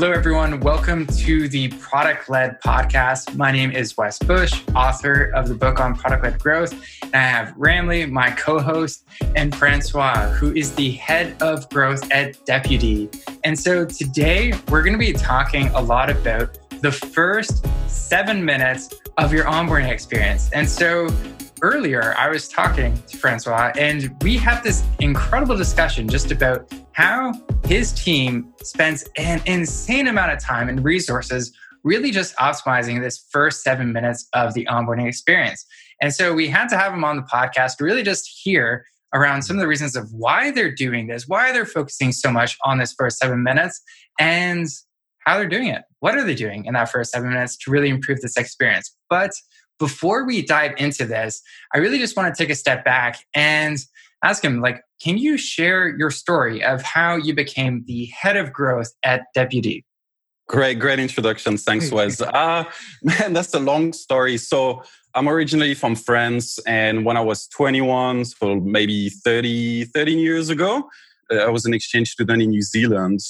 Hello, everyone. Welcome to the Product-Led Podcast. My name is Wes Bush, author of the book on product-led growth. And I have Ramley, my co-host, and Francois, who is the head of growth at Deputy. And so today we're going to be talking a lot about the first 7 minutes of your onboarding experience. And so earlier, I was talking to Francois, and we have this incredible discussion just about how his team spends an insane amount of time and resources really just optimizing this first 7 minutes of the onboarding experience. And so we had to have him on the podcast to really just hear around some of the reasons of why they're doing this, why they're focusing so much on this first 7 minutes, and how they're doing it. What are they doing in that first 7 minutes to really improve this experience? But before we dive into this, I really just want to take a step back and ask him, can you share your story of how you became the head of growth at Deputy? Great introduction. Thanks, Wes. Man, that's a long story. So I'm originally from France, and when I was 21, so maybe 13 years ago, I was an exchange student in New Zealand.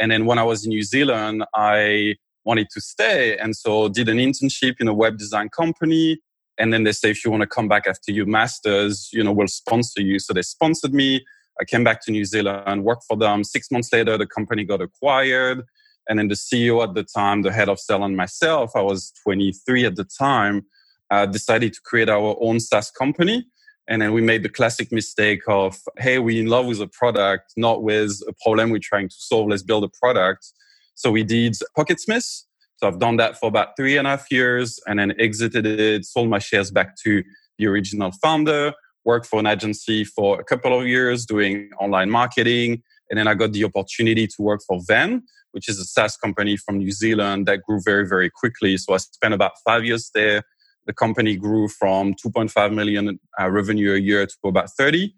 And then when I was in New Zealand, I wanted to stay. And so did an internship in a web design company. And then they say, if you want to come back after your master's, we'll sponsor you. So they sponsored me. I came back to New Zealand, worked for them. 6 months later, the company got acquired. And then the CEO at the time, the head of sales and myself, I was 23 at the time, decided to create our own SaaS company. And then we made the classic mistake of, hey, we're in love with a product, not with a problem we're trying to solve. Let's build a product. So we did PocketSmith. So I've done that for about 3.5 years and then exited it, sold my shares back to the original founder, worked for an agency for a couple of years doing online marketing. And then I got the opportunity to work for Venn, which is a SaaS company from New Zealand that grew very, very quickly. So I spent about 5 years there. The company grew from 2.5 million revenue a year to about 30.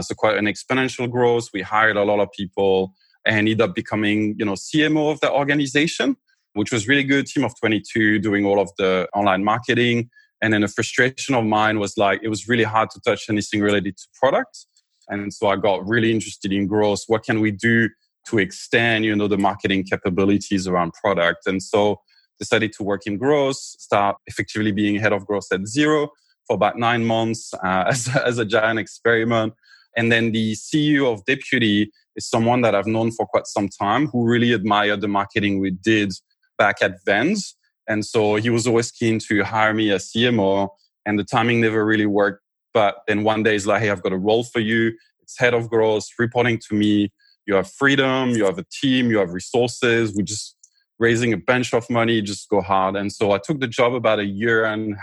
So quite an exponential growth. We hired a lot of people. I ended up becoming, CMO of the organization, which was really good. Team of 22 doing all of the online marketing. And then the frustration of mine was it was really hard to touch anything related to product. And so I got really interested in growth. What can we do to extend, the marketing capabilities around product? And so decided to work in growth, start effectively being head of growth at Xero for about 9 months as a giant experiment. And then the CEO of Deputy is someone that I've known for quite some time who really admired the marketing we did back at Venn's. And so he was always keen to hire me as CMO, and the timing never really worked. But then one day he's like, hey, I've got a role for you. It's head of growth, reporting to me. You have freedom, you have a team, you have resources. We're just raising a bunch of money, just go hard. And so I took the job about 1.5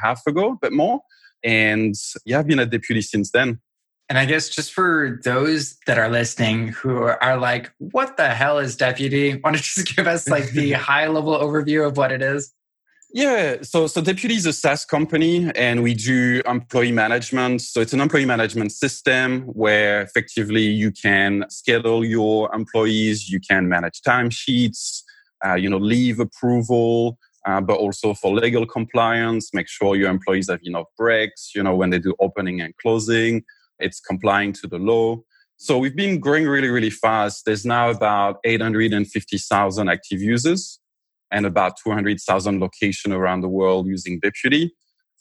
years ago, a bit more. And yeah, I've been at Deputy since then. And I guess just for those that are listening who are like, what the hell is Deputy? Why don't you just give us the high-level overview of what it is? Yeah, so Deputy is a SaaS company and we do employee management. So it's an employee management system where effectively you can schedule your employees, you can manage timesheets, leave approval, but also for legal compliance, make sure your employees have enough breaks, when they do opening and closing. It's complying to the law. So we've been growing really, really fast. There's now about 850,000 active users and about 200,000 locations around the world using Deputy.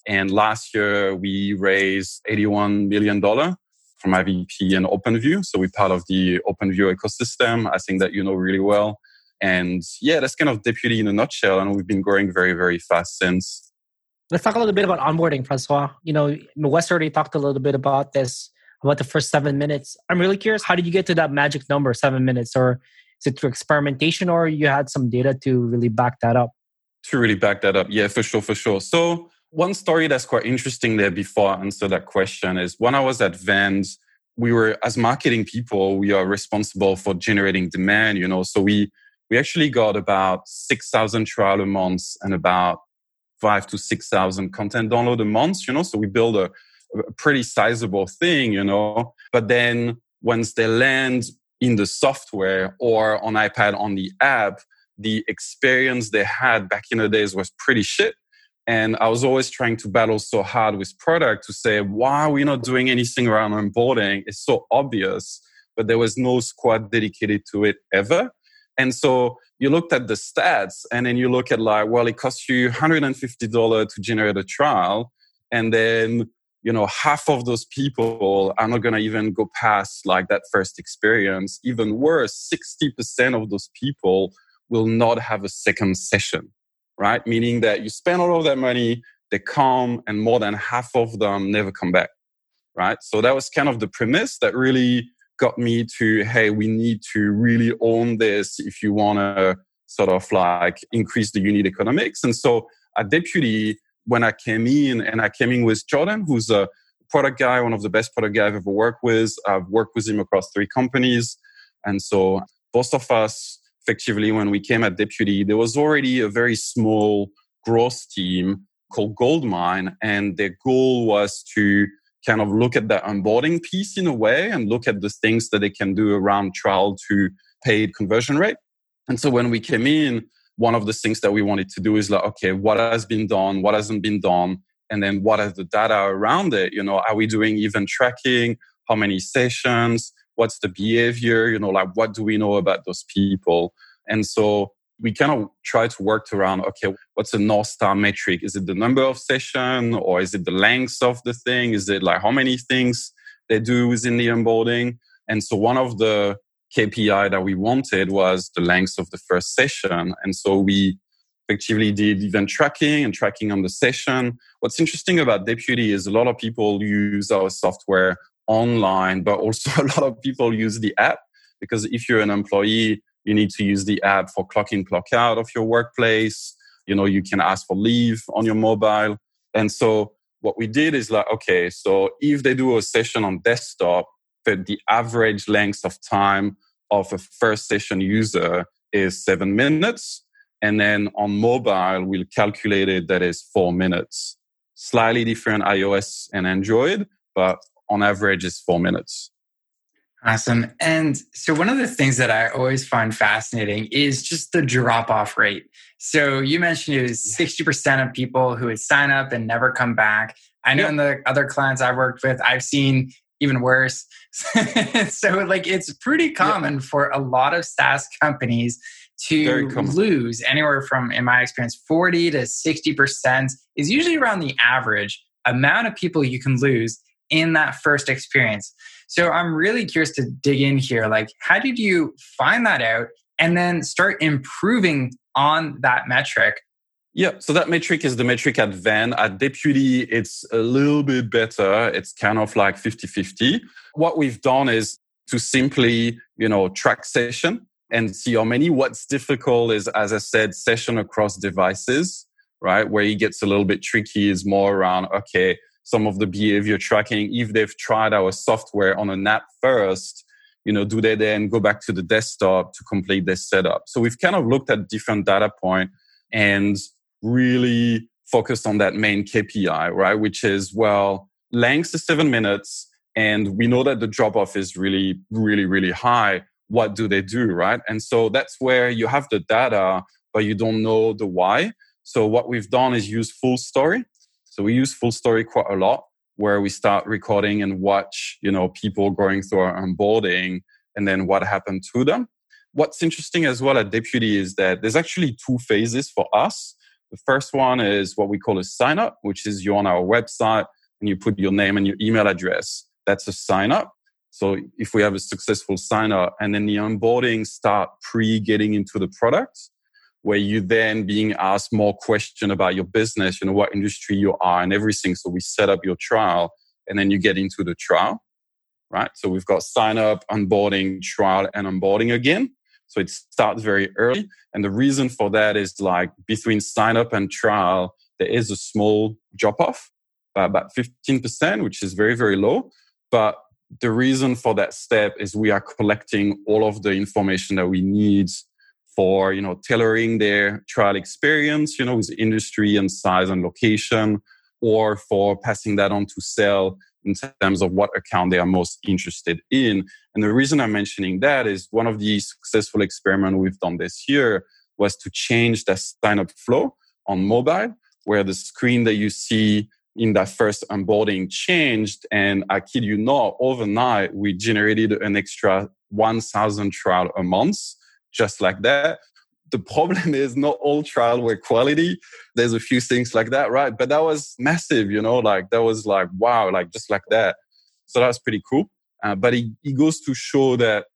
And last year, we raised $81 million from IVP and OpenView. So we're part of the OpenView ecosystem. I think that really well. And yeah, that's kind of Deputy in a nutshell. And we've been growing very, very fast since. Let's talk a little bit about onboarding, Francois. Wes already talked a little bit about this, about the first 7 minutes. I'm really curious, how did you get to that magic number, 7 minutes? Or is it through experimentation, or you had some data to really back that up? To really back that up. Yeah, for sure. So one story that's quite interesting there before I answer that question is when I was at Vans, we were, as marketing people, we are responsible for generating demand, So we actually got about 6,000 trial a month and about 5,000 to 6,000 content download a month, So we build a pretty sizable thing, But then once they land in the software or on iPad on the app, the experience they had back in the days was pretty shit. And I was always trying to battle so hard with product to say, why are we not doing anything around onboarding? It's so obvious, but there was no squad dedicated to it ever. And so you looked at the stats and then you look at like, well, it costs you $150 to generate a trial. And then, you know, half of those people are not going to even go past like that first experience. Even worse, 60% of those people will not have a second session, right? Meaning that you spend all of that money, they come, and more than half of them never come back, right? So that was kind of the premise that really got me to, hey, we need to really own this if you want to sort of like increase the unit economics. And so at Deputy, when I came in, and I came in with Jordan, who's a product guy, one of the best product guys I've ever worked with. I've worked with him across 3 companies. And so both of us, effectively, when we came at Deputy, there was already a very small growth team called Goldmine. And their goal was to kind of look at that onboarding piece in a way and look at the things that they can do around trial to paid conversion rate. And so when we came in, one of the things that we wanted to do is like, okay, what has been done? What hasn't been done? And then what is the data around it? You know, are we doing event tracking? How many sessions? What's the behavior? You know, like what do we know about those people? And so we kind of try to work around, okay, what's a North Star metric? Is it the number of sessions or is it the length of the thing? Is it like how many things they do within the onboarding? And so one of the KPI that we wanted was the length of the first session. And so we effectively did event tracking and tracking on the session. What's interesting about Deputy is a lot of people use our software online, but also a lot of people use the app, because if you're an employee, you need to use the app for clock in, clock out of your workplace. You know, you can ask for leave on your mobile. And so what we did is like, okay, so if they do a session on desktop, the average length of time of a first session user is 7 minutes. And then on mobile, we'll calculate it that is 4 minutes. Slightly different iOS and Android, but on average it's 4 minutes. Awesome. And so one of the things that I always find fascinating is just the drop-off rate. So you mentioned it was 60% of people who would sign up and never come back. I know in the other clients I've worked with, I've seen even worse. So like it's pretty common for a lot of SaaS companies to lose anywhere from, in my experience, 40 to 60% is usually around the average amount of people you can lose in that first experience. So I'm really curious to dig in here. Like, how did you find that out and then start improving on that metric? Yeah, so that metric is the metric at Venn. At Deputy, it's a little bit better. It's kind of like 50-50. What we've done is to simply, you know, track session and see how many. What's difficult is, as I said, session across devices, right? Where it gets a little bit tricky is more around, okay, some of the behavior tracking. If they've tried our software on an app first, you know, do they then go back to the desktop to complete their setup? So we've kind of looked at different data points and really focused on that main KPI, right? Which is, well, length is 7 minutes. And we know that the drop-off is really, really, really high. What do they do, right? And so that's where you have the data, but you don't know the why. So what we've done is use Full Story. So we use Full Story quite a lot, where we start recording and watch, you know, people going through our onboarding and then what happened to them. What's interesting as well at Deputy is that there's actually 2 phases for us. The first one is what we call a sign-up, which is you're on our website and you put your name and your email address. That's a sign-up. So if we have a successful sign-up, and then the onboarding start pre-getting into the product, where you then being asked more questions about your business, you know, what industry you are and everything. So we set up your trial and then you get into the trial, right? So we've got sign-up, onboarding, trial, and onboarding again. So it starts very early. And the reason for that is like between sign-up and trial, there is a small drop-off, about 15%, which is very, very low. But the reason for that step is we are collecting all of the information that we need for, you know, tailoring their trial experience, you know, with industry and size and location, or for passing that on to sell in terms of what account they are most interested in. And the reason I'm mentioning that is one of the successful experiments we've done this year was to change the sign-up flow on mobile, where the screen that you see in that first onboarding changed. And I kid you not, overnight, we generated an extra 1,000 trials a month, just like that. The problem is not all trials were quality. There's a few things like that, right? But that was massive, you know, like that was like, wow, like just like that. So that was pretty cool. But it goes to show that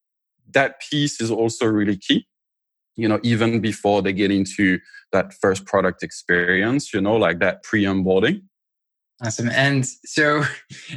that piece is also really key, you know, even before they get into that first product experience, you know, like that pre-onboarding. Awesome. And so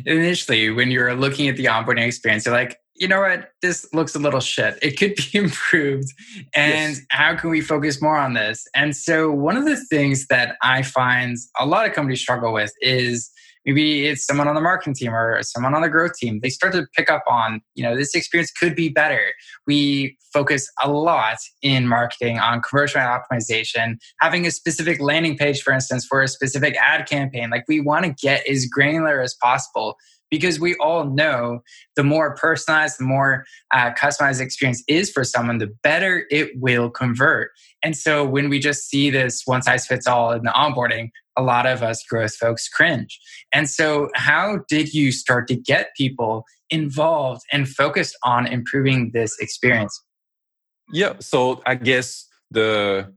initially, when you're looking at the onboarding experience, you're like, you know what? This looks a little shit. It could be improved. And yes. How can we focus more on this? And so one of the things that I find a lot of companies struggle with is maybe it's someone on the marketing team or someone on the growth team. They start to pick up on, you know, this experience could be better. We focus a lot in marketing on conversion optimization, having a specific landing page, for instance, for a specific ad campaign. Like we want to get as granular as possible, because we all know the more personalized, the more customized experience is for someone, the better it will convert. And so when we just see this one size fits all in the onboarding, a lot of us growth folks cringe. And so how did you start to get people involved and focused on improving this experience? Yeah, so I guess the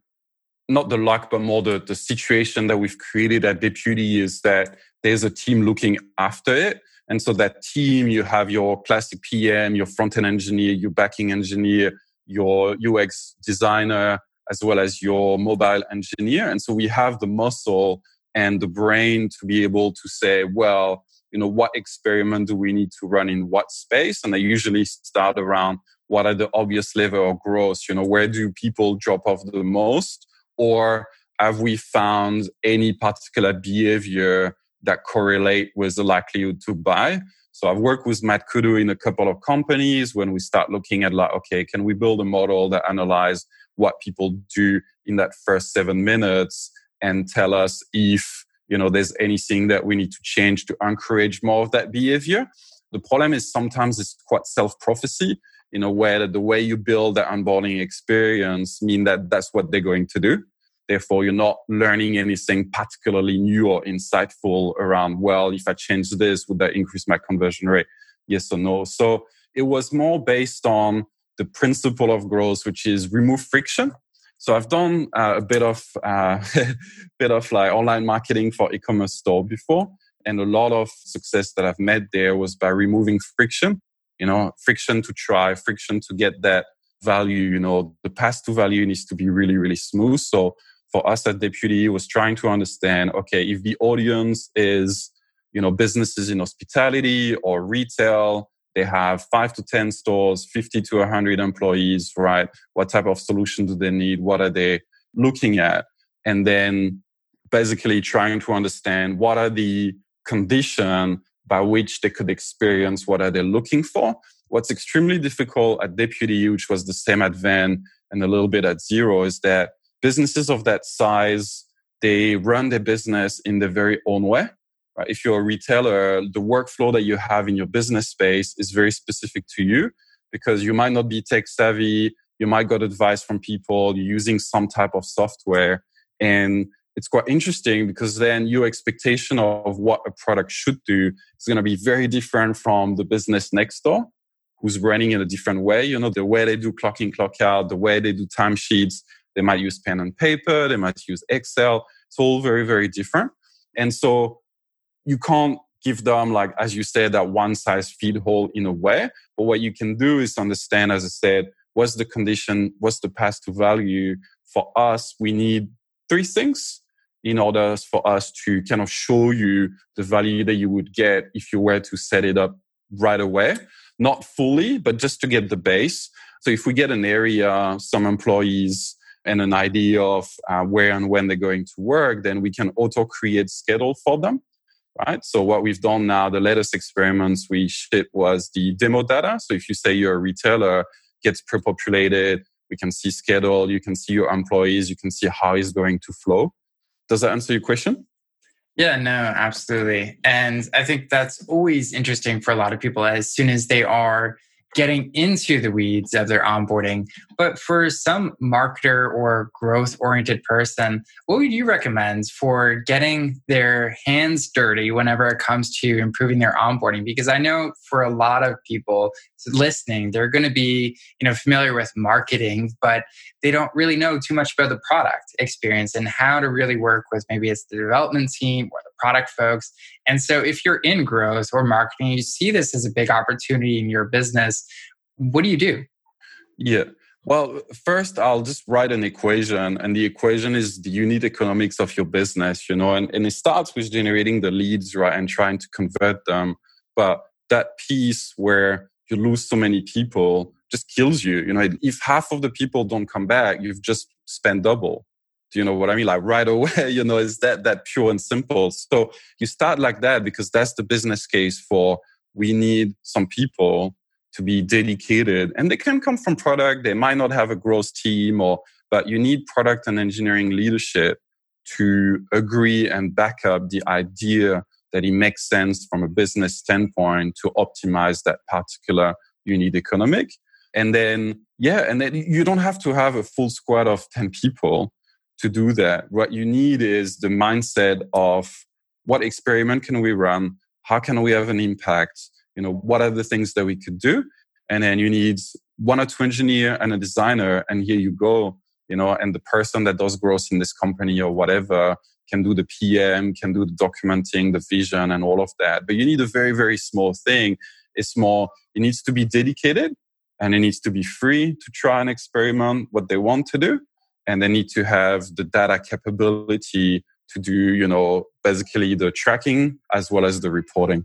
situation that we've created at Deputy is that there's a team looking after it. And so that team, you have your classic PM, your front-end engineer, your back-end engineer, your UX designer, as well as your mobile engineer. And so we have the muscle and the brain to be able to say, well, you know, what experiment do we need to run in what space? And I usually start around what are the obvious level of growth? You know, where do people drop off the most? Or have we found any particular behavior that correlate with the likelihood to buy? So I've worked with Matt Kudu in a couple of companies when we start looking at like, okay, can we build a model that analyze what people do in that first 7 minutes and tell us if, you know, there's anything that we need to change to encourage more of that behavior? The problem is sometimes it's quite self-prophecy in a way that the way you build that onboarding experience mean that that's what they're going to do. Therefore, you're not learning anything particularly new or insightful around, well, if I change this, would that increase my conversion rate? Yes or no? So it was more based on the principle of growth, which is remove friction. So I've done a bit of like online marketing for e-commerce store before. And a lot of success that I've made there was by removing friction. You know, friction to try, friction to get that value. You know, the path to value needs to be really, really smooth. So for us at Deputy, was trying to understand, okay, if the audience is, you know, businesses in hospitality or retail, they have 5 to 10 stores, 50 to 100 employees, right? What type of solution do they need? What are they looking at? And then basically trying to understand what are the conditions by which they could experience what are they looking for. What's extremely difficult at Deputy, which was the same at Venn and a little bit at Xero, is that businesses of that size, they run their business in their very own way. Right? If you're a retailer, the workflow that you have in your business space is very specific to you because you might not be tech savvy, you might get advice from people, you're using some type of software. And it's quite interesting because then your expectation of what a product should do is going to be very different from the business next door, who's running in a different way. You know, the way they do clock in, clock out, the way they do timesheets. They might use pen and paper. They might use Excel. It's all very, very different. And so you can't give them, like, as you said, that one size fits all in a way. But what you can do is understand, as I said, what's the condition? What's the path to value? For us, we need 3 things in order for us to kind of show you the value that you would get if you were to set it up right away. Not fully, but just to get the base. So if we get an area, some employees, and an idea of where and when they're going to work, then we can auto-create schedule for them, right? So what we've done now, the latest experiments we shipped was the demo data. So if you say you're a retailer, gets pre-populated, we can see schedule, you can see your employees, you can see how it's going to flow. Does that answer your question? Yeah, no, absolutely. And I think that's always interesting for a lot of people as soon as they are getting into the weeds of their onboarding. But for some marketer or growth-oriented person, what would you recommend for getting their hands dirty whenever it comes to improving their onboarding? Because I know for a lot of people listening, they're going to be, familiar with marketing, but they don't really know too much about the product experience and how to really work with, maybe it's the development team or the product folks. And so if you're in growth or marketing, you see this as a big opportunity in your business, what do you do? Yeah. Well, first, I'll just write an equation. And the equation is the unit economics of your business, and it starts with generating the leads, right? And trying to convert them. But that piece where you lose so many people just kills you. If half of the people don't come back, you've just spent double. Do you know what I mean? Like right away, it's that pure and simple. So you start like that because that's the business case for we need some people to be dedicated. And they can come from product. They might not have a growth team, but you need product and engineering leadership to agree and back up the idea that it makes sense from a business standpoint to optimize that particular unit economic. And then you don't have to have a full squad of 10 people to do that. What you need is the mindset of what experiment can we run? How can we have an impact? What are the things that we could do? And then you need one or two engineer and a designer, and here you go. And the person that does growth in this company or whatever can do the PM, can do the documenting, the vision, and all of that. But you need a very, very small thing. It needs to be dedicated, and it needs to be free to try and experiment what they want to do. And they need to have the data capability to do, basically the tracking as well as the reporting.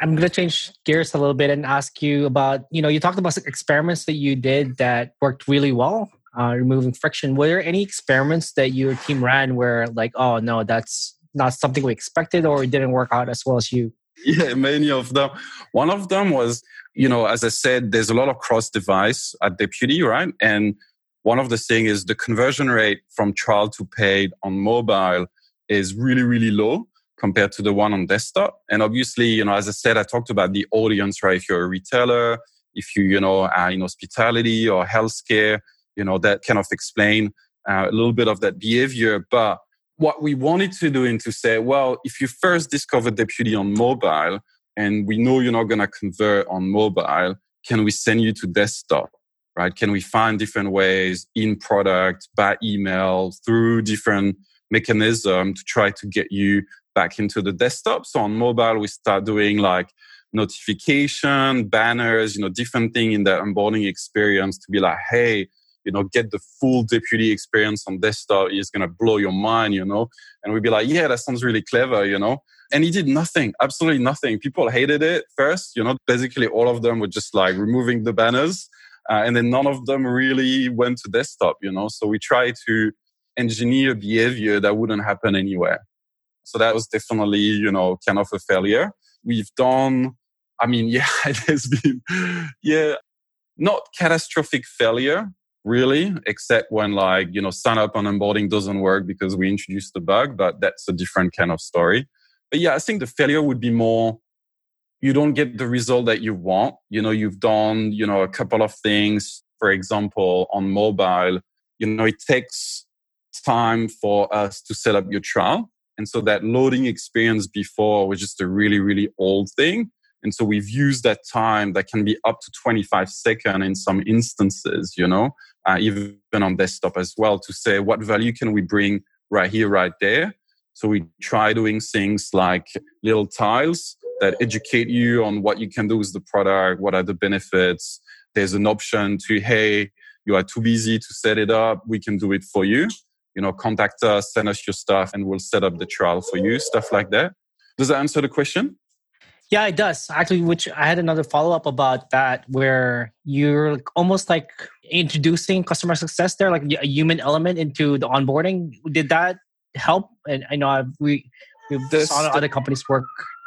I'm going to change gears a little bit and ask you about, you talked about experiments that you did that worked really well, removing friction. Were there any experiments that your team ran where like, oh no, that's not something we expected or it didn't work out as well as you? Yeah, many of them. One of them was, as I said, there's a lot of cross-device at Deputy, right? And one of the things is the conversion rate from trial to paid on mobile is really, really low compared to the one on desktop. And obviously, as I said, I talked about the audience, right? If you're a retailer, if you, are in hospitality or healthcare, that kind of explain a little bit of that behavior. But what we wanted to do is to say, well, if you first discover Deputy on mobile and we know you're not going to convert on mobile, can we send you to desktop? Right? Can we find different ways in product, by email, through different mechanisms to try to get you back into the desktop? So on mobile, we start doing like notification, banners, different thing in the onboarding experience to be like, hey, get the full Deputy experience on desktop. It's going to blow your mind, And we'd be like, yeah, that sounds really clever, And he did nothing, absolutely nothing. People hated it first, Basically, all of them were just like removing the banners. And then none of them really went to desktop, So we try to engineer behavior that wouldn't happen anywhere. So that was definitely, kind of a failure. We've done, it has been, not catastrophic failure, really, except when sign up on onboarding doesn't work because we introduced the bug, but that's a different kind of story. But I think the failure would be more, you don't get the result that you want. You've done, a couple of things. For example, on mobile, it takes time for us to set up your trial. And so that loading experience before was just a really, really old thing. And so we've used that time that can be up to 25 seconds in some instances, even on desktop as well, to say what value can we bring right here, right there. So we try doing things like little tiles that educate you on what you can do with the product, what are the benefits. There's an option to, hey, you are too busy to set it up. We can do it for you. Contact us, send us your stuff, and we'll set up the trial for you, stuff like that. Does that answer the question? Yeah, it does. Actually, which I had another follow-up about that where you're almost like introducing customer success there, like a human element into the onboarding. Did that help? And I know we saw other companies work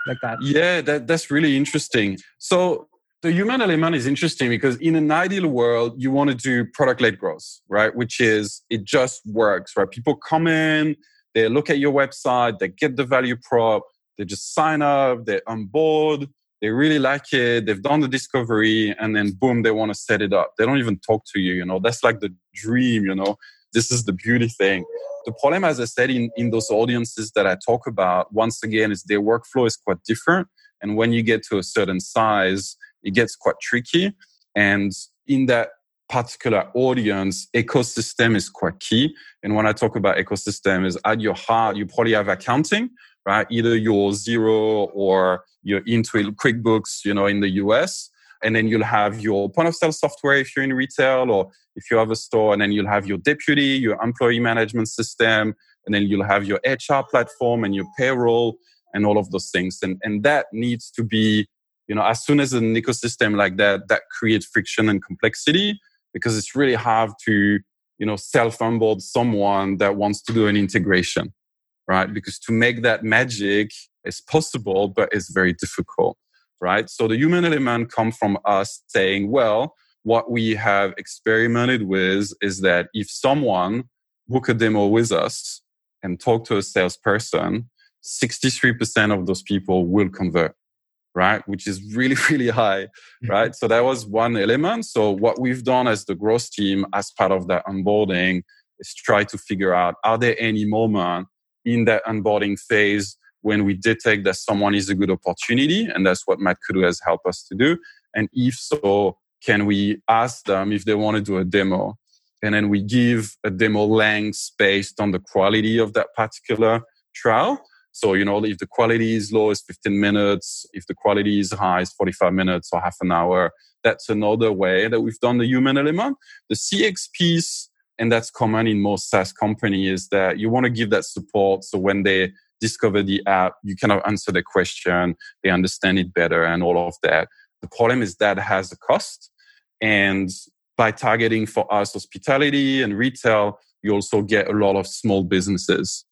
like that. Yeah, that's really interesting. So the human element is interesting because in an ideal world, you want to do product-led growth, right? Which is, it just works, right? People come in, they look at your website, they get the value prop, they just sign up, they onboard, They really like it. They've done the discovery and then boom, they want to set it up. They don't even talk to you, you know. That's like the dream, you know. This is the beauty thing. The problem, as I said, in those audiences that I talk about, once again, is their workflow is quite different. And when you get to a certain size, it gets quite tricky. And in that particular audience, ecosystem is quite key. And when I talk about ecosystem is at your heart, you probably have accounting, right? Either your Xero or your Intuit QuickBooks, you know, in the US. And then you'll have your point of sale software if you're in retail or if you have a store. And then you'll have your Deputy, your employee management system. And then you'll have your HR platform and your payroll and all of those things. And that needs to be, you know, as soon as an ecosystem like that, that creates friction and complexity, because it's really hard to, you know, self-onboard someone that wants to do an integration, right? Because to make that magic is possible, but it's very difficult, right? So the human element comes from us saying, well, what we have experimented with is that if someone book a demo with us and talk to a salesperson, 63% of those people will convert, right? Which is really, really high, right? So that was one element. So what we've done as the growth team as part of that onboarding is try to figure out, are there any moments in that onboarding phase when we detect that someone is a good opportunity? And that's what Matt Kudu has helped us to do. And if so, can we ask them if they want to do a demo? And then we give a demo length based on the quality of that particular trial. So, you know, if the quality is low, it's 15 minutes. If the quality is high, it's 45 minutes or half an hour. That's another way that we've done the human element. The CX piece, and that's common in most SaaS companies, is that you want to give that support. So when they discover the app, you kind of answer the question, they understand it better and all of that. The problem is that has a cost. And by targeting for us hospitality and retail, you also get a lot of small businesses.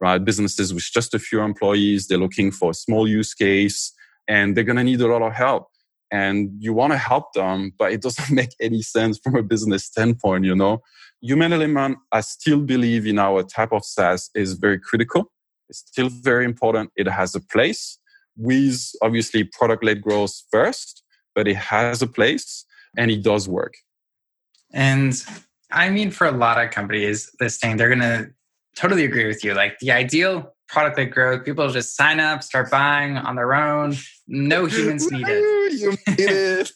Right? Businesses with just a few employees, they're looking for a small use case and they're going to need a lot of help. And you want to help them, but it doesn't make any sense from a business standpoint, you know. Human element, I still believe in our type of SaaS is very critical. It's still very important. It has a place with obviously product-led growth first, but it has a place and it does work. And I mean, for a lot of companies listening, they're going to totally agree with you. Like the ideal product-led growth, people just sign up, start buying on their own. No humans needed.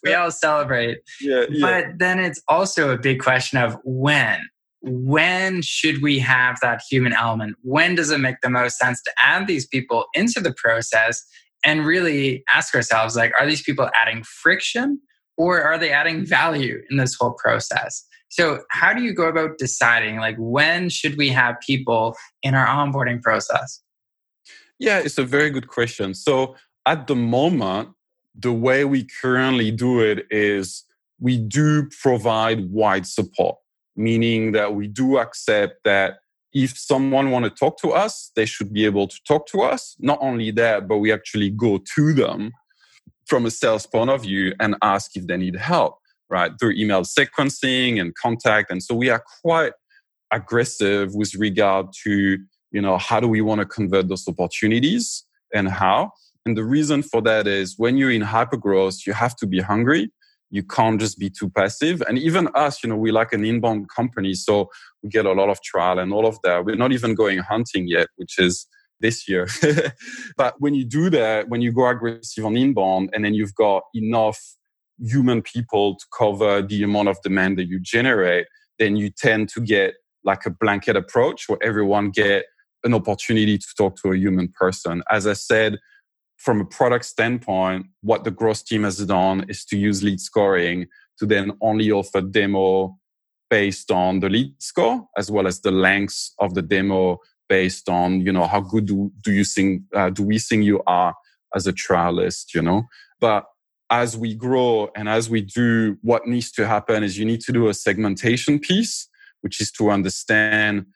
We all celebrate. Yeah. But then it's also a big question of when. When should we have that human element? When does it make the most sense to add these people into the process and really ask ourselves, like, are these people adding friction or are they adding value in this whole process? So how do you go about deciding, like, when should we have people in our onboarding process? Yeah, it's a very good question. So at the moment, the way we currently do it is we do provide wide support, meaning that we do accept that if someone wants to talk to us, they should be able to talk to us. Not only that, but we actually go to them from a sales point of view and ask if they need help. Right, through email sequencing and contact. And so we are quite aggressive with regard to, you know, how do we want to convert those opportunities and how. And the reason for that is when you're in hypergrowth, you have to be hungry. You can't just be too passive. And even us, you know, we're like an inbound company. So we get a lot of trial and all of that. We're not even going hunting yet, which is this year. But when you do that, when you go aggressive on inbound and then you've got enough human people to cover the amount of demand that you generate, then you tend to get like a blanket approach where everyone get an opportunity to talk to a human person. As I said, from a product standpoint, what the growth team has done is to use lead scoring to then only offer demo based on the lead score, as well as the length of the demo based on, you know, how good do we think you are as a trialist, you know. But as we grow and as we do, what needs to happen is you need to do a segmentation piece, which is to understand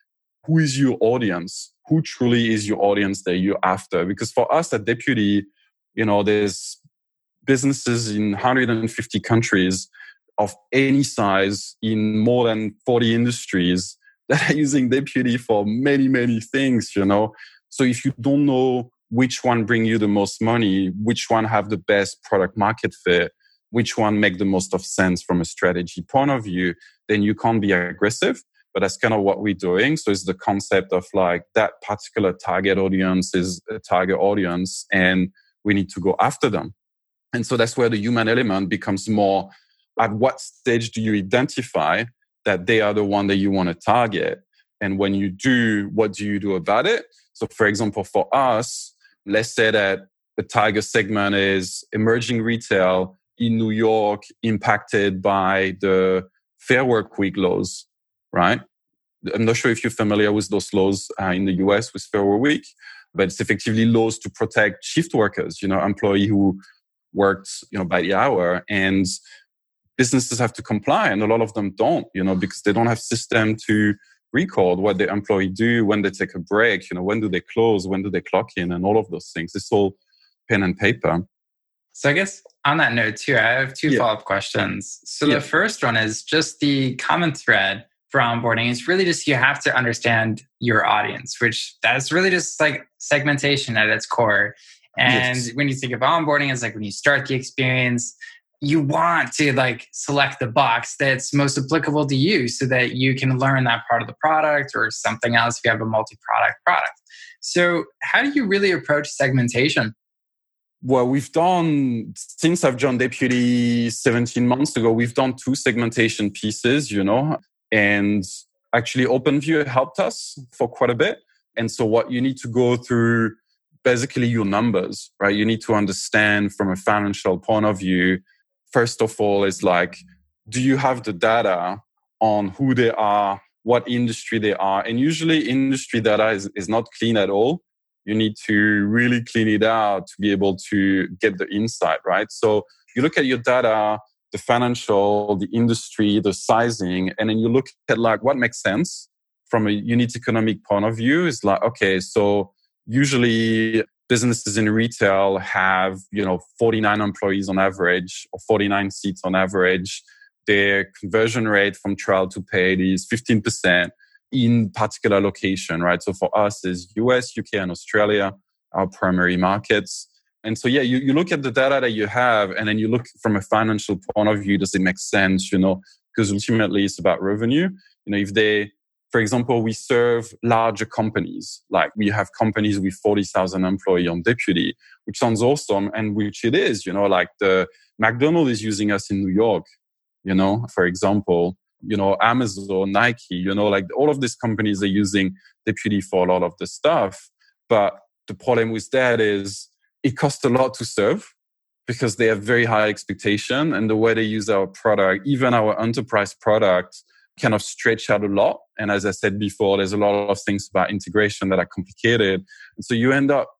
who is your audience, who truly is your audience that you're after. Because for us at Deputy, you know, there's businesses in 150 countries of any size in more than 40 industries that are using Deputy for many, many things, you know. So if you don't know which one bring you the most money, which one have the best product market fit, which one make the most of sense from a strategy point of view, then you can't be aggressive. But that's kind of what we're doing. So it's the concept of like that particular target audience is a target audience and we need to go after them. And so that's where the human element becomes more at what stage do you identify that they are the one that you want to target? And when you do, what do you do about it? So for example, for us, let's say that the target segment is emerging retail in New York impacted by the Fair Work Week laws, right? I'm not sure if you're familiar with those laws in the US with Fair Work Week, but it's effectively laws to protect shift workers, you know, employee who worked, you know, by the hour, and businesses have to comply, and a lot of them don't, you know, because they don't have system to record what the employee do, when they take a break, you know, when do they close, when do they clock in, and all of those things. It's all pen and paper. So I guess on that note too, I have two follow-up questions. So the first one is just the common thread for onboarding. It's really just you have to understand your audience, which that's really just like segmentation at its core. And when you think of onboarding, it's like when you start the experience, you want to like select the box that's most applicable to you so that you can learn that part of the product or something else if you have a multi-product product. So how do you really approach segmentation? Well, we've done, since I've joined Deputy 17 months ago, we've done two segmentation pieces, you know, and actually OpenView helped us for quite a bit. And so what you need to go through basically your numbers, right? You need to understand from a financial point of view, first of all, is like, do you have the data on who they are, what industry they are? And usually industry data is not clean at all. You need to really clean it out to be able to get the insight, right? So you look at your data, the financial, the industry, the sizing, and then you look at like what makes sense from a unit economic point of view. It's like, okay, so usually businesses in retail have, you know, 49 employees on average or 49 seats on average. Their conversion rate from trial to paid is 15% in particular location, right? So for us is US, UK, and Australia, our primary markets. And so, yeah, you look at the data that you have and then you look from a financial point of view, does it make sense, you know, because ultimately it's about revenue. You know, if they, for example, we serve larger companies, like we have companies with 40,000 employees on Deputy, which sounds awesome and which it is, you know, like the McDonald's is using us in New York, you know, for example, you know, Amazon, Nike, you know, like all of these companies are using Deputy for a lot of the stuff. But the problem with that is, it costs a lot to serve because they have very high expectation, and the way they use our product, even our enterprise product, kind of stretch out a lot. And as I said before, there's a lot of things about integration that are complicated. And so you end up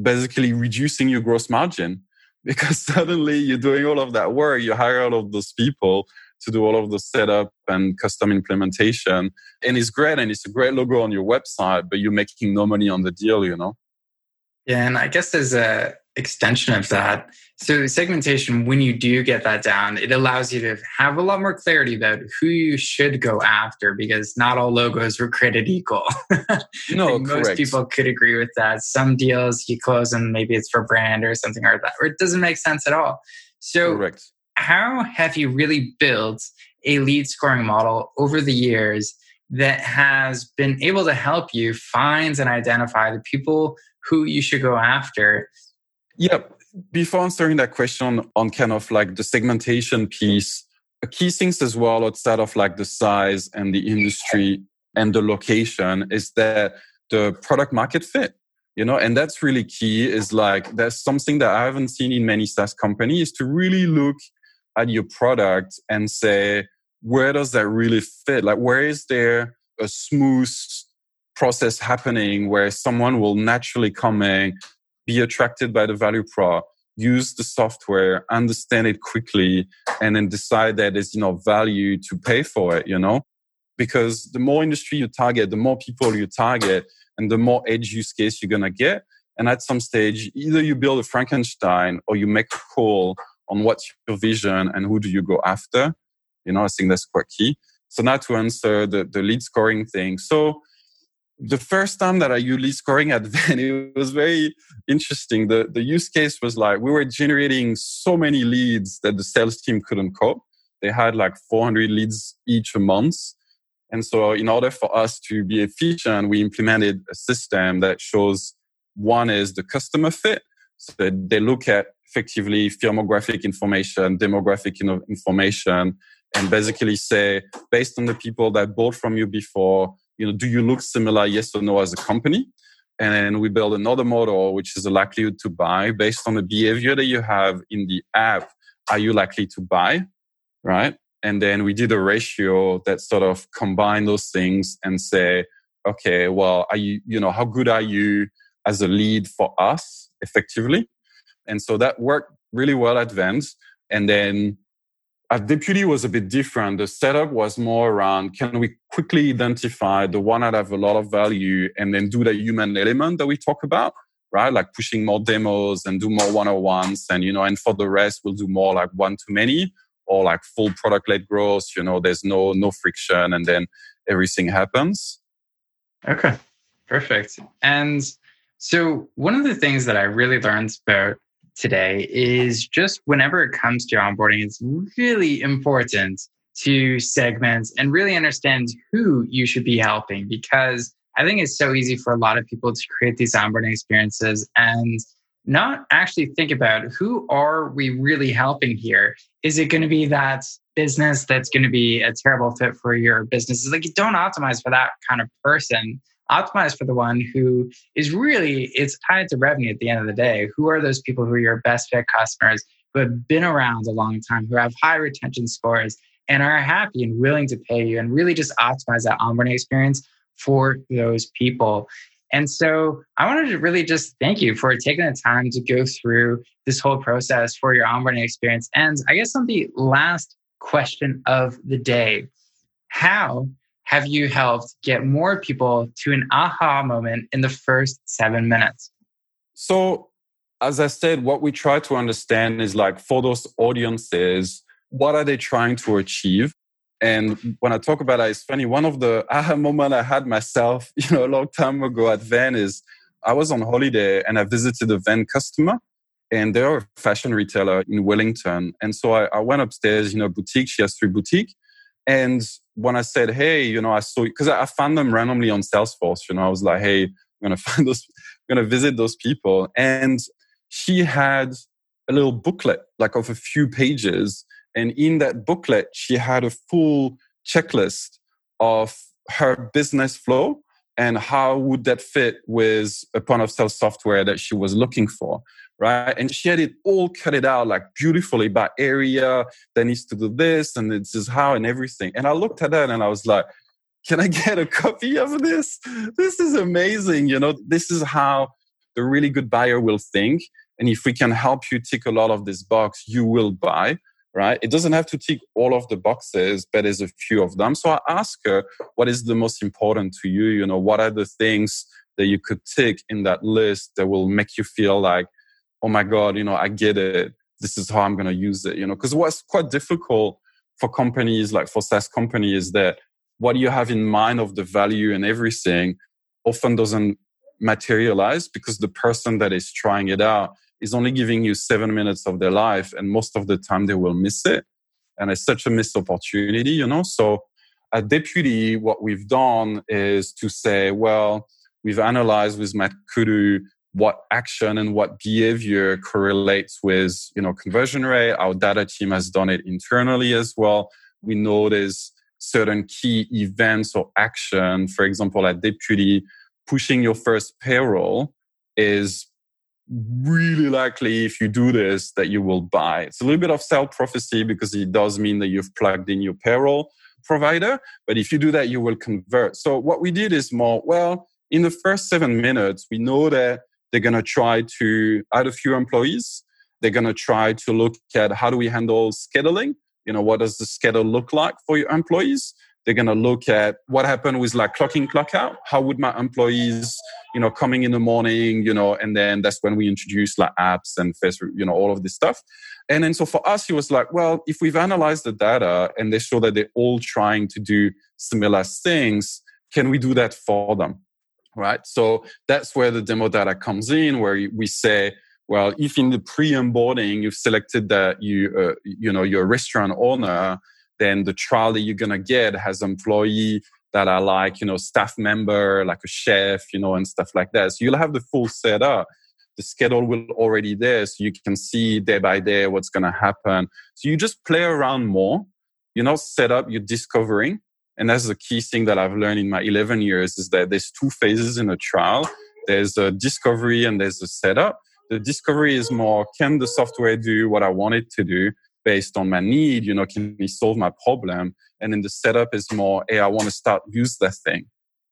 basically reducing your gross margin because suddenly you're doing all of that work. You hire all of those people to do all of the setup and custom implementation. And it's great. And it's a great logo on your website, but you're making no money on the deal, you know? Yeah, and I guess there's an extension of that. So segmentation, when you do get that down, it allows you to have a lot more clarity about who you should go after because not all logos were created equal. No, correct. Most people could agree with that. Some deals you close and maybe it's for brand or something like that, or it doesn't make sense at all. So how have you really built a lead scoring model over the years that has been able to help you find and identify the people who you should go after? Yeah. Before answering that question on kind of like the segmentation piece, key things as well outside of like the size and the industry and the location is that the product market fit, you know, and that's really key. Is like, that's something that I haven't seen in many SaaS companies, is to really look at your product and say, where does that really fit? Like, where is there a smooth process happening where someone will naturally come in, be attracted by the value prop, use the software, understand it quickly, and then decide that there's, you know, value to pay for it, you know? Because the more industry you target, the more people you target, and the more edge use case you're going to get. And at some stage, either you build a Frankenstein or you make a call on what's your vision and who do you go after. You know, I think that's quite key. So now to answer the lead scoring thing. So The first time that I used scoring at Venn, it was very interesting. The use case was like, we were generating so many leads that the sales team couldn't cope. They had like 400 leads each a month. And so in order for us to be efficient, we implemented a system that shows one is the customer fit. So they look at effectively firmographic information, demographic information, and basically say, based on the people that bought from you before, do you look similar, yes or no, as a company? And then we build another model, which is the likelihood to buy. Based on the behavior that you have in the app, are you likely to buy, right? And then we did a ratio that sort of combined those things and say, okay, well, are you, how good are you as a lead for us, effectively? And so that worked really well at Venn. And then at Deputy was a bit different. The setup was more around, can we quickly identify the one that have a lot of value and then do the human element that we talk about, right? Like pushing more demos and do more one-on-ones and, and for the rest, we'll do more like one-to-many or like full product-led growth. There's no friction and then everything happens. Okay, perfect. And so one of the things that I really learned about today is just whenever it comes to onboarding, it's really important to segment and really understand who you should be helping, because I think it's so easy for a lot of people to create these onboarding experiences and not actually think about who are we really helping here. Is it going to be that business that's going to be a terrible fit for your business? It's like, you don't optimize for that kind of person. Optimize for the one who is really, it's tied to revenue at the end of the day. Who are those people who are your best fit customers, who have been around a long time, who have high retention scores and are happy and willing to pay you, and really just optimize that onboarding experience for those people. And so I wanted to really just thank you for taking the time to go through this whole process for your onboarding experience. And I guess on the last question of the day, how have you helped get more people to an aha moment in the first 7 minutes? So, as I said, what we try to understand is like for those audiences, what are they trying to achieve? And when I talk about it, it's funny. One of the aha moments I had myself, a long time ago at Venn is I was on holiday and I visited a Venn customer, and they're a fashion retailer in Wellington. And so I went upstairs, boutique. She has 3 boutiques. And when I said, hey, I saw you, because I found them randomly on Salesforce, I was like, hey, I'm going to visit those people. And she had a little booklet, like of a few pages. And in that booklet, she had a full checklist of her business flow and how would that fit with a point of sale software that she was looking for, right? And she had it all cut it out like beautifully by area that needs to do this and this is how and everything. And I looked at that and I was like, can I get a copy of this? This is amazing. This is how the really good buyer will think. And if we can help you tick a lot of this box, you will buy, right? It doesn't have to tick all of the boxes, but there's a few of them. So I asked her, what is the most important to you? What are the things that you could tick in that list that will make you feel like, oh my God, I get it. This is how I'm going to use it, because what's quite difficult for companies, like for SaaS companies, is that what you have in mind of the value and everything often doesn't materialize because the person that is trying it out is only giving you 7 minutes of their life, and most of the time they will miss it. And it's such a missed opportunity, So at Deputy, what we've done is to say, well, we've analyzed with Matt Kudu what action and what behavior correlates with, conversion rate. Our data team has done it internally as well. We know there's certain key events or action. For example, at Deputy, pushing your first payroll is really likely, if you do this, that you will buy. It's a little bit of self-prophecy because it does mean that you've plugged in your payroll provider. But if you do that, you will convert. So what we did is more, in the first 7 minutes, we know that they're going to try to add a few employees. They're going to try to look at how do we handle scheduling? What does the schedule look like for your employees? They're going to look at what happened with like clock in, clock out. How would my employees, coming in the morning, and then that's when we introduced like apps and Facebook, all of this stuff. And then so for us, it was like, well, if we've analyzed the data and they show that they're all trying to do similar things, can we do that for them? right? So that's where the demo data comes in, where we say, well, if in the pre-onboarding you've selected that you're a restaurant owner, then the trial that you're gonna get has employee that are like, staff member, like a chef, and stuff like that. So you'll have the full setup. The schedule will already there, so you can see day by day what's gonna happen. So you just play around more. You're not set up, you're discovering. And that's the key thing that I've learned in my 11 years is that there's two phases in a trial. There's a discovery and there's a setup. The discovery is more, can the software do what I want it to do based on my need? Can it solve my problem? And then the setup is more, hey, I want to start use that thing,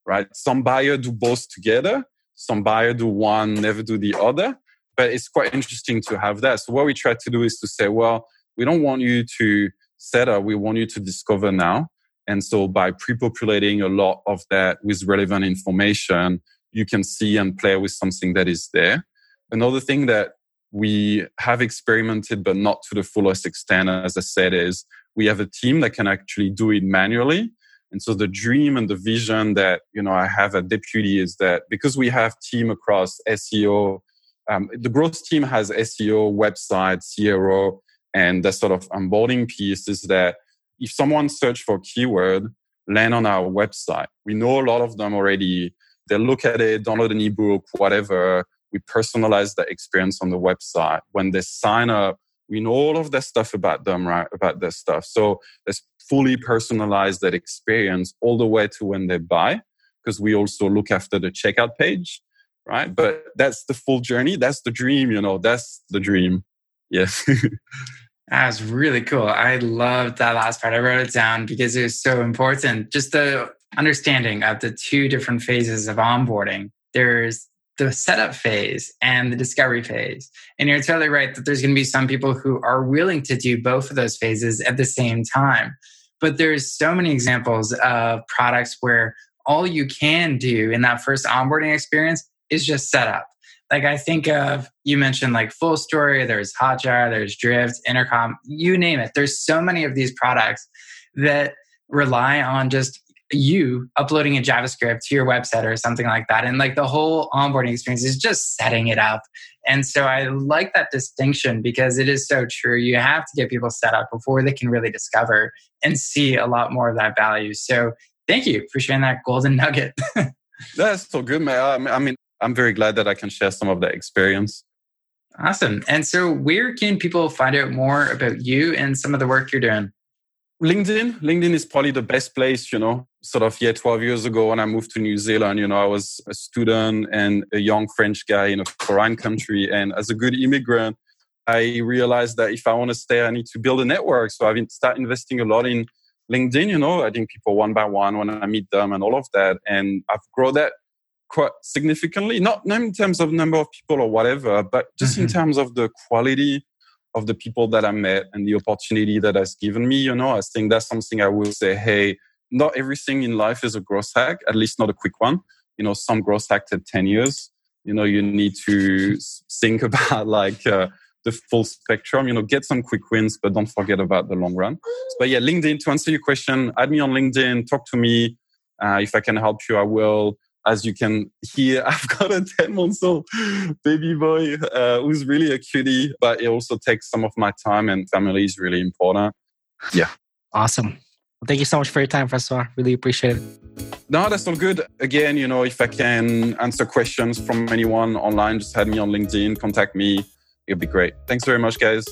right? Some buyer do both together. Some buyer do one, never do the other. But it's quite interesting to have that. So what we try to do is to say, well, we don't want you to set up. We want you to discover now. And so by pre-populating a lot of that with relevant information, you can see and play with something that is there. Another thing that we have experimented, but not to the fullest extent, as I said, is we have a team that can actually do it manually. And so the dream and the vision that I have at Deputy is that because we have team across SEO, the growth team has SEO, website, Xero, and that sort of onboarding piece is that if someone search for a keyword, land on our website. We know a lot of them already. They look at it, download an ebook, whatever. We personalize the experience on the website. When they sign up, we know all of that stuff about them, right? About their stuff. So let's fully personalize that experience all the way to when they buy, because we also look after the checkout page, right? But that's the full journey. That's the dream, That's the dream. Yes. That's really cool. I loved that last part. I wrote it down because it was so important. Just the understanding of the two different phases of onboarding. There's the setup phase and the discovery phase. And you're totally right that there's going to be some people who are willing to do both of those phases at the same time. But there's so many examples of products where all you can do in that first onboarding experience is just set up. Like I think of, you mentioned like Full Story, there's Hotjar, there's Drift, Intercom, you name it. There's so many of these products that rely on just you uploading a JavaScript to your website or something like that. And like the whole onboarding experience is just setting it up. And so I like that distinction because it is so true. You have to get people set up before they can really discover and see a lot more of that value. So thank you for sharing that golden nugget. That's so good, man. I mean, I'm very glad that I can share some of that experience. Awesome. And so where can people find out more about you and some of the work you're doing? LinkedIn. LinkedIn is probably the best place, 12 years ago when I moved to New Zealand, I was a student and a young French guy in a foreign country. And as a good immigrant, I realized that if I want to stay, I need to build a network. So I've started investing a lot in LinkedIn, I think people one by one when I meet them and all of that. And I've grown that quite significantly, not in terms of number of people or whatever, but just in terms of the quality of the people that I met and the opportunity that has given me, I think that's something I will say, hey, not everything in life is a growth hack, at least not a quick one. Some growth hacks at 10 years, you need to think about the full spectrum, get some quick wins, but don't forget about the long run. But yeah, LinkedIn, to answer your question, add me on LinkedIn, talk to me. If I can help you, I will. As you can hear, I've got a 10-month-old baby boy who's really a cutie, but it also takes some of my time and family is really important. Yeah. Awesome. Well, thank you so much for your time, Francois. Really appreciate it. No, that's all good. Again, if I can answer questions from anyone online, just add me on LinkedIn, contact me. It'll be great. Thanks very much, guys.